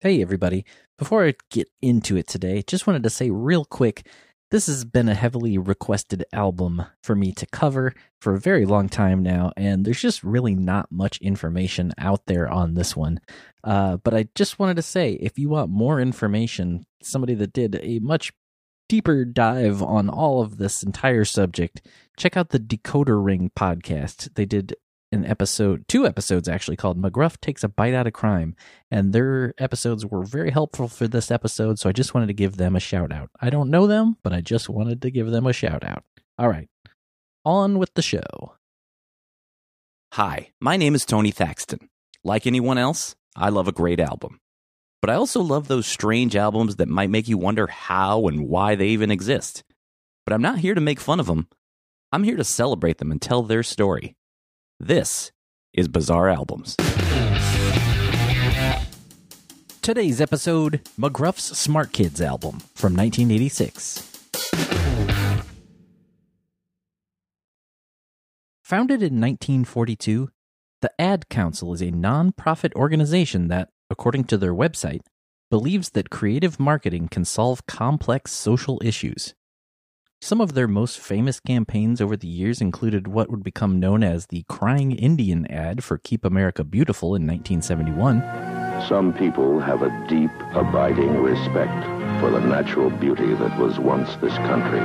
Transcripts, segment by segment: Hey everybody, before I get into it today, just wanted to say real quick, this has been a heavily requested album for me to cover for a very long time now, and there's just really not much information out there on this one. But I just wanted to say, if you want more information, somebody that did a much deeper dive on all of this entire subject, check out the Decoder Ring podcast. They did an episode, two episodes actually, called McGruff Takes a Bite Out of Crime, and their episodes were very helpful for this episode, so I just wanted to give them a shout out. I don't know them, but I just wanted to give them a shout out. All right, on with the show. Hi, my name is Tony Thaxton. Like anyone else, I love a great album. But I also love those strange albums that might make you wonder how and why they even exist. But I'm not here to make fun of them. I'm here to celebrate them and tell their story. This is Bizarre Albums. Today's episode, McGruff's Smart Kids Album from 1986. Founded in 1942, the Ad Council is a non-profit organization that, according to their website, believes that creative marketing can solve complex social issues. Some of their most famous campaigns over the years included what would become known as the Crying Indian ad for Keep America Beautiful in 1971. Some people have a deep, abiding respect for the natural beauty that was once this country.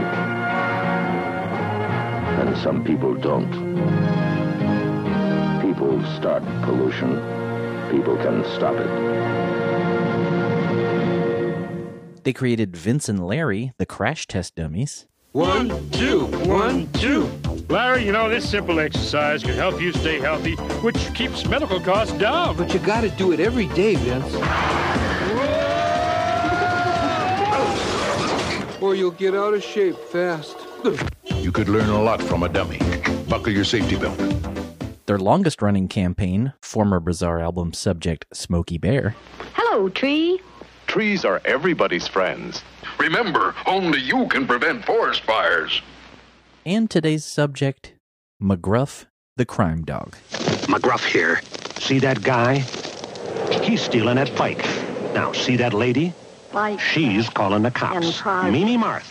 And some people don't. People start pollution. People can stop it. They created Vince and Larry, the crash test dummies. 1, 2, 1, 2. Larry, you know, this simple exercise can help you stay healthy, which keeps medical costs down. But you gotta do it every day, Vince. Or you'll get out of shape fast. You could learn a lot from a dummy. Buckle your safety belt. Their longest-running campaign, former Bizarre Album subject Smokey Bear. Hello, tree. Trees are everybody's friends. Remember, only you can prevent forest fires. And today's subject, McGruff, the crime dog. McGruff here. See that guy? He's stealing that bike. Now, see that lady? Like she's calling the cops. Mimi Marth,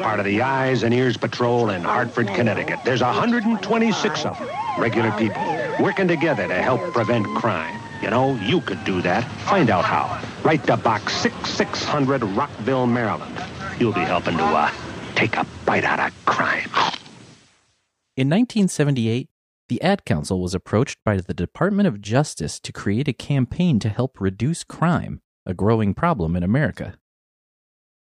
part of the Eyes and Ears Patrol in Hartford, Connecticut. There's 126 of them, regular people, working together to help prevent crime. You know, you could do that. Find out how. Write to Box 6600, Rockville, Maryland. You'll be helping to take a bite out of crime. In 1978, the Ad Council was approached by the Department of Justice to create a campaign to help reduce crime, a growing problem in America.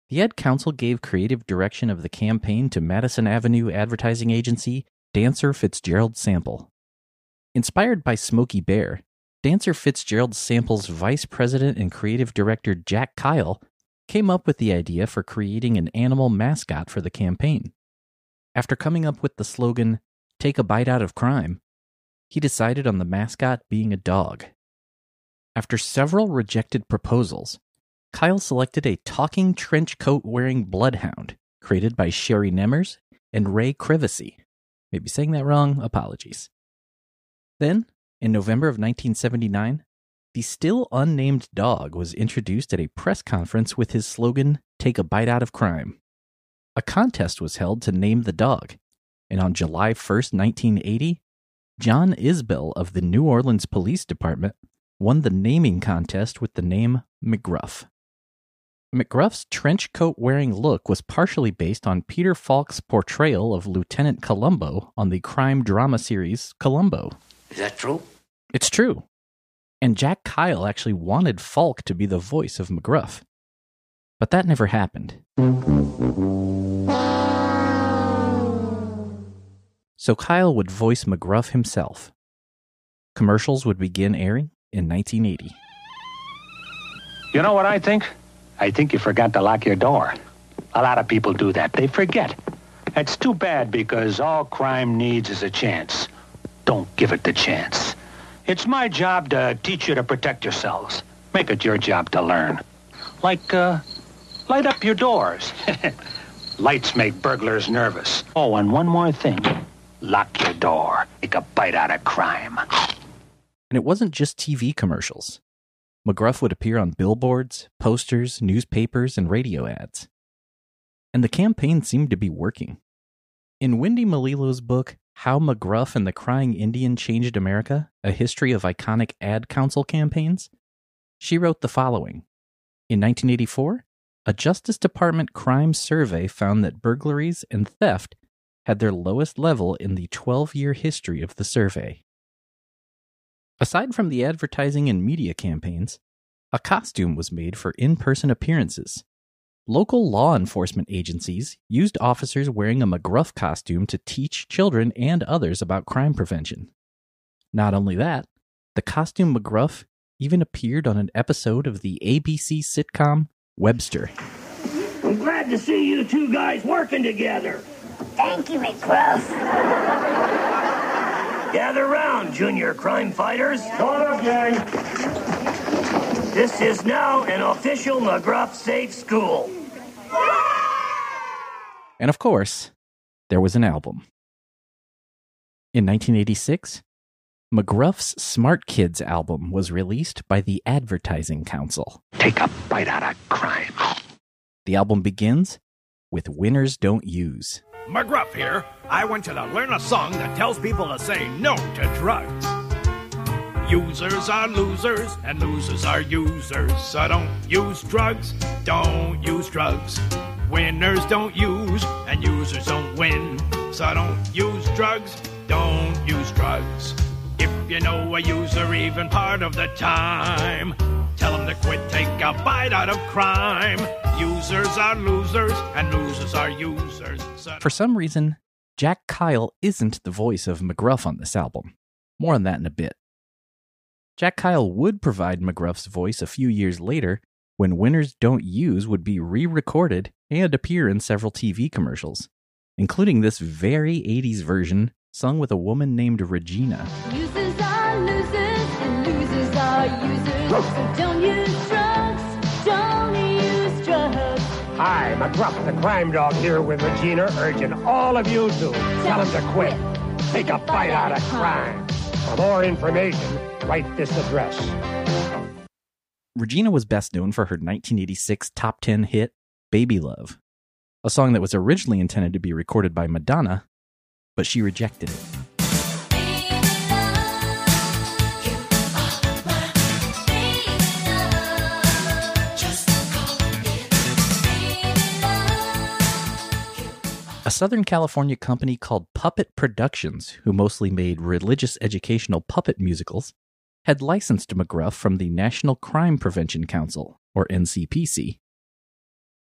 The Ad Council gave creative direction of the campaign to Madison Avenue advertising agency Dancer Fitzgerald Sample. Inspired by Smokey Bear, Dancer Fitzgerald Sample's vice president and creative director Jack Kyle came up with the idea for creating an animal mascot for the campaign. After coming up with the slogan, "Take a bite out of crime," he decided on the mascot being a dog. After several rejected proposals, Kyle selected a talking trench coat-wearing bloodhound created by Sherry Nemers and Ray Crivacy. Maybe saying that wrong, apologies. Then, in November of 1979, the still unnamed dog was introduced at a press conference with his slogan, "Take a bite out of crime." A contest was held to name the dog, and on July 1st, 1980, John Isbell of the New Orleans Police Department won the naming contest with the name McGruff. McGruff's trench coat-wearing look was partially based on Peter Falk's portrayal of Lieutenant Columbo on the crime drama series Columbo. Is that true? It's true. And Jack Kyle actually wanted Falk to be the voice of McGruff. But that never happened. So Kyle would voice McGruff himself. Commercials would begin airing in 1980. You know what I think? I think you forgot to lock your door. A lot of people do that. They forget. That's too bad because all crime needs is a chance. Don't give it the chance. It's my job to teach you to protect yourselves. Make it your job to learn. Like, light up your doors. Lights make burglars nervous. Oh, and one more thing. Lock your door. Take a bite out of crime. And it wasn't just TV commercials. McGruff would appear on billboards, posters, newspapers, and radio ads. And the campaign seemed to be working. In Wendy Malilo's book, How McGruff and the Crying Indian Changed America, A History of Iconic Ad Council Campaigns, she wrote the following. In 1984, a Justice Department crime survey found that burglaries and theft had their lowest level in the 12-year history of the survey. Aside from the advertising and media campaigns, a costume was made for in-person appearances. Local law enforcement agencies used officers wearing a McGruff costume to teach children and others about crime prevention. Not only that, the costume McGruff even appeared on an episode of the ABC sitcom Webster. I'm glad to see you two guys working together. Thank you, McGruff. Gather round, junior crime fighters. Hold up, gang. This is now an official McGruff Safe School. And of course, there was an album. In 1986, McGruff's Smart Kids Album was released by the Advertising Council. Take a bite out of crime. The album begins with Winners Don't Use. McGruff here. I want you to learn a song that tells people to say no to drugs. Users are losers, and losers are users. So don't use drugs. Don't use drugs. Winners don't use, and users don't win. So don't use drugs. Don't use drugs. If you know a user even part of the time, tell them to quit, take a bite out of crime. Users are losers, and losers are users. For some reason, Jack Kyle isn't the voice of McGruff on this album. More on that in a bit. Jack Kyle would provide McGruff's voice a few years later when Winners Don't Use would be re-recorded and appear in several TV commercials, including this very 80s version sung with a woman named Regina. Users are losers, and losers are users. So don't use drugs, don't use drugs. Hi, McGruff, the crime dog, here with Regina, urging all of you to tell them to quit. Take a bite out of crime. For more information, write this address. Regina was best known for her 1986 top 10 hit, Baby Love, a song that was originally intended to be recorded by Madonna, but she rejected it. A Southern California company called Puppet Productions, who mostly made religious educational puppet musicals, had licensed McGruff from the National Crime Prevention Council, or NCPC.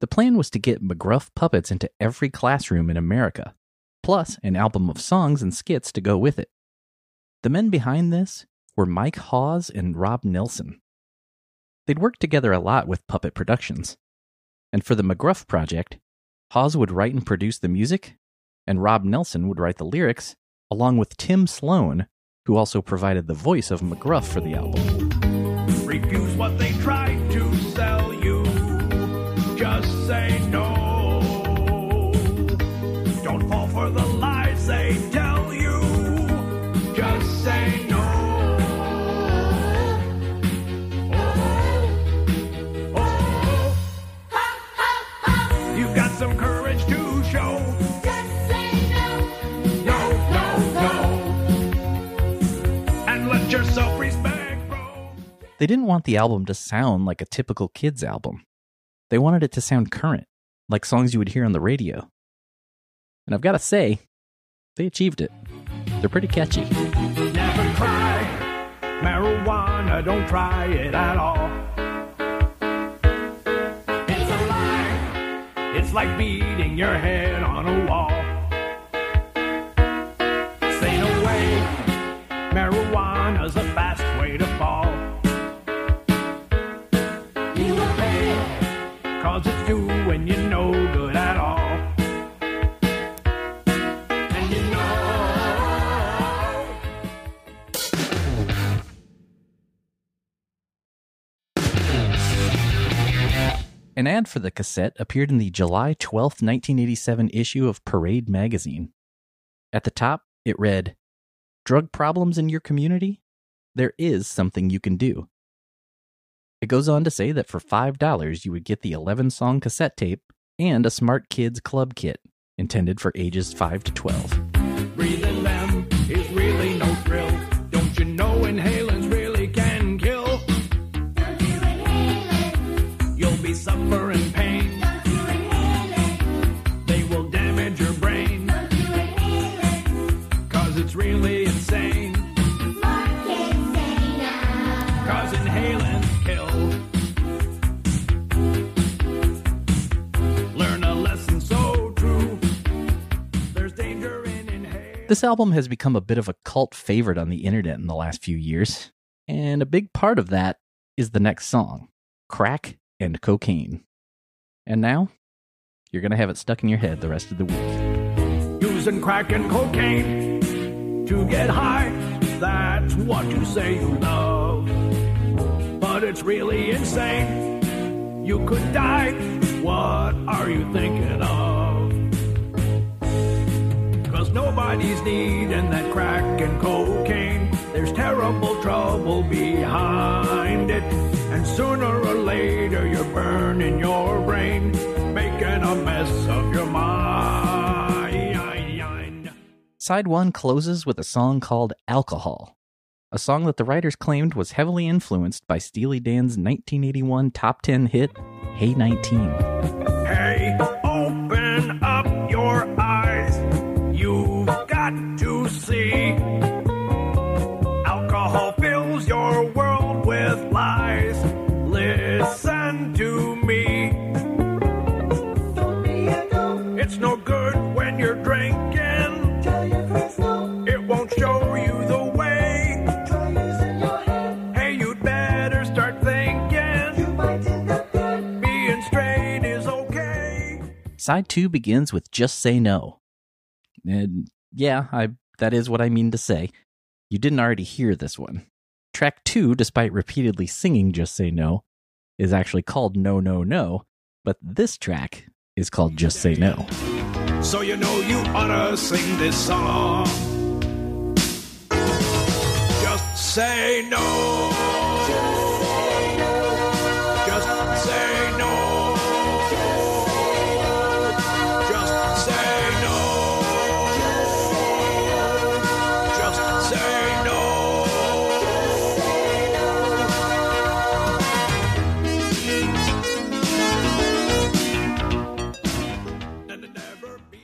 The plan was to get McGruff puppets into every classroom in America, plus an album of songs and skits to go with it. The men behind this were Mike Hawes and Rob Nelson. They'd worked together a lot with Puppet Productions, and for the McGruff project, Hawes would write and produce the music, and Rob Nelson would write the lyrics, along with Tim Sloan, who also provided the voice of McGruff for the album. Refuse what they try to sell you. Just say no. Don't fall for the lies they tell you. Just say no. Oh, oh, oh. You've got some courage to show. Just say no. No, no, no. And let your self-respect grow. They didn't want the album to sound like a typical kids' album. They wanted it to sound current, like songs you would hear on the radio. And I've got to say, they achieved it. They're pretty catchy. Never try marijuana, don't try it at all. It's a lie. It's like beating your head on a wall. Stay away. Marijuana's a fast way to fall. You will pay, 'cause it's doing you no good at all. An ad for the cassette appeared in the July 12, 1987 issue of Parade magazine. At the top, it read, "Drug problems in your community? There is something you can do." It goes on to say that for $5, you would get the 11-song cassette tape and a Smart Kids Club kit, intended for ages 5 to 12. Breathing them is really no thrill. Don't you know inhalants really can kill? Don't do inhalants. You'll be suffering pain. Don't do inhalants. They will damage your brain. Don't do inhalants. 'Cause it's really insane. Smart kids say no. 'Cause inhalants kill. This album has become a bit of a cult favorite on the internet in the last few years, and a big part of that is the next song, Crack and Cocaine. And now, you're going to have it stuck in your head the rest of the week. Using crack and cocaine to get high, that's what you say you love. But it's really insane, you could die, what are you thinking of? Nobody's needing that crack and cocaine. There's terrible trouble behind it. And sooner or later you're burning your brain, making a mess of your mind. Side 1 closes with a song called Alcohol, a song that the writers claimed was heavily influenced by Steely Dan's 1981 top 10 hit, Hey 19. Hey, open up your eyes. You've got to see. Alcohol fills your world with lies. Listen to me. Don't be a dope. It's no good when you're drinking. Tell your friends no. It won't show you the way. Try using your head. Hey, you'd better start thinking. You might end up dead. Being straight is okay. Side 2 begins with Just Say No. And yeah, that is what I mean to say. You didn't already hear this one. Track 2, despite repeatedly singing Just Say No, is actually called No, No, No, but this track is called Just Say No. So you know you oughta sing this song. Just say no.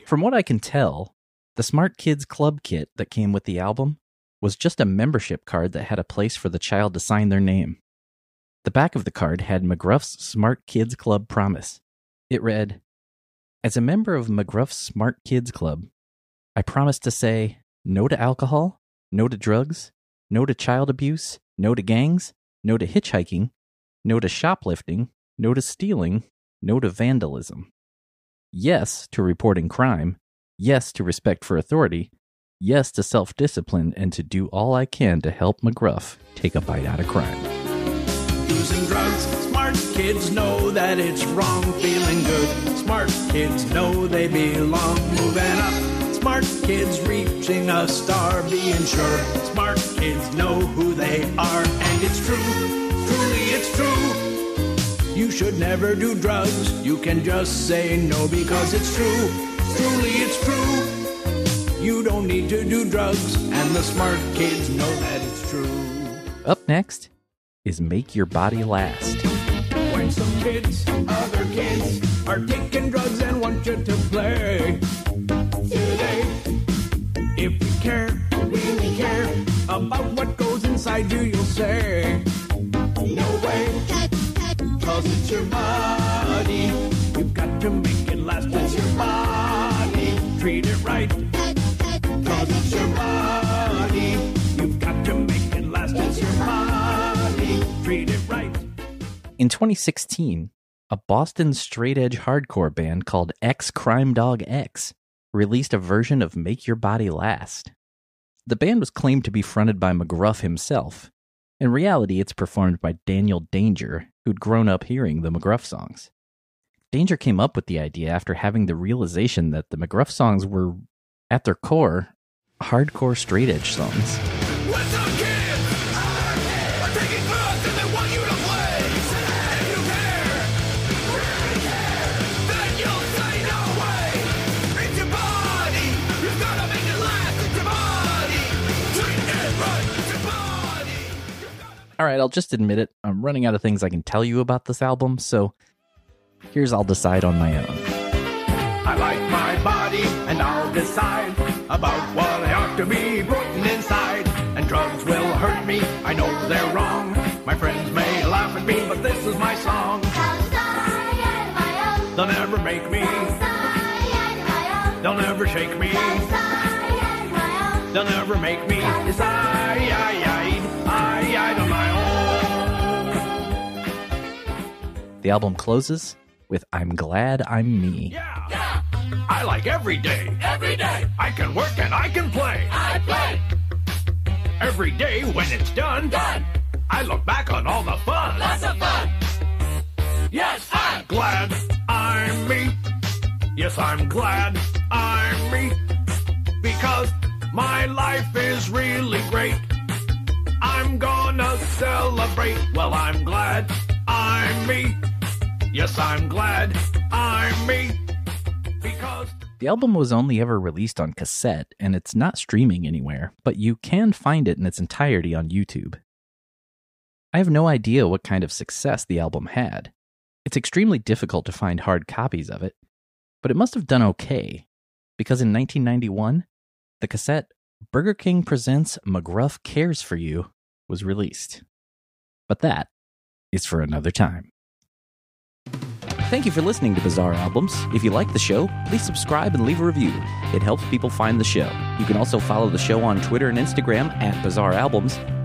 From what I can tell, the Smart Kids Club kit that came with the album was just a membership card that had a place for the child to sign their name. The back of the card had McGruff's Smart Kids Club promise. It read, "As a member of McGruff's Smart Kids Club, I promise to say no to alcohol, no to drugs, no to child abuse, no to gangs, no to hitchhiking, no to shoplifting, no to stealing, no to vandalism. Yes to reporting crime, yes to respect for authority, yes to self-discipline, and to do all I can to help McGruff take a bite out of crime." Using drugs, smart kids know that it's wrong. Feeling good, smart kids know they belong. Moving up, smart kids reaching a star. Being sure, smart kids know who they are. And it's true, truly it's true. You should never do drugs. You can just say no because it's true. Truly it's true. You don't need to do drugs, and the smart kids know that it's true. Up next is Make Your Body Last. When some kids, other kids, are taking drugs and want you to play today. If you care, really care about what goes inside you, you'll say no way. 'Cause it's your body, you've got to make it last. It's your body, treat it right. 'Cause it's your body, you've got to make it last. It's your body, treat it right. In 2016, a Boston straight-edge hardcore band called X Crime Dog X released a version of Make Your Body Last. The band was claimed to be fronted by McGruff himself. In reality, it's performed by Daniel Danger, who'd grown up hearing the McGruff songs. Danger came up with the idea after having the realization that the McGruff songs were, at their core, hardcore straight-edge songs. What's up, kids? I'm taking drugs and they want you to play. right, I'll just admit it. I'm running out of things I can tell you about this album, so here's I'll Decide on My Own. I like my body, and I'll decide about what I ought to be putting inside. And drugs will hurt me, I know they're wrong. My friends may laugh at me, but this is my song. I'll decide on my own. They'll never make me. I'll decide on my own. They'll never shake me. I'll decide on my own. They'll never make me. It's I on my own. The album closes with I'm Glad I'm Me. Yeah. Yeah. I like every day. Every day. I can work and I can play. I play. Every day when it's done. Done. I look back on all the fun. Lots of fun. Yes, I'm glad I'm me. Yes, I'm glad I'm me. Because my life is really great. I'm gonna celebrate. Well, I'm glad I'm me. Yes, I'm glad I'm me. Because the album was only ever released on cassette, and it's not streaming anywhere, but you can find it in its entirety on YouTube. I have no idea what kind of success the album had. It's extremely difficult to find hard copies of it, but it must have done okay, because in 1991, the cassette Burger King Presents McGruff Cares For You was released. But that is for another time. Thank you for listening to Bizarre Albums. If you like the show, please subscribe and leave a review. It helps people find the show. You can also follow the show on Twitter and Instagram at Bizarre Albums,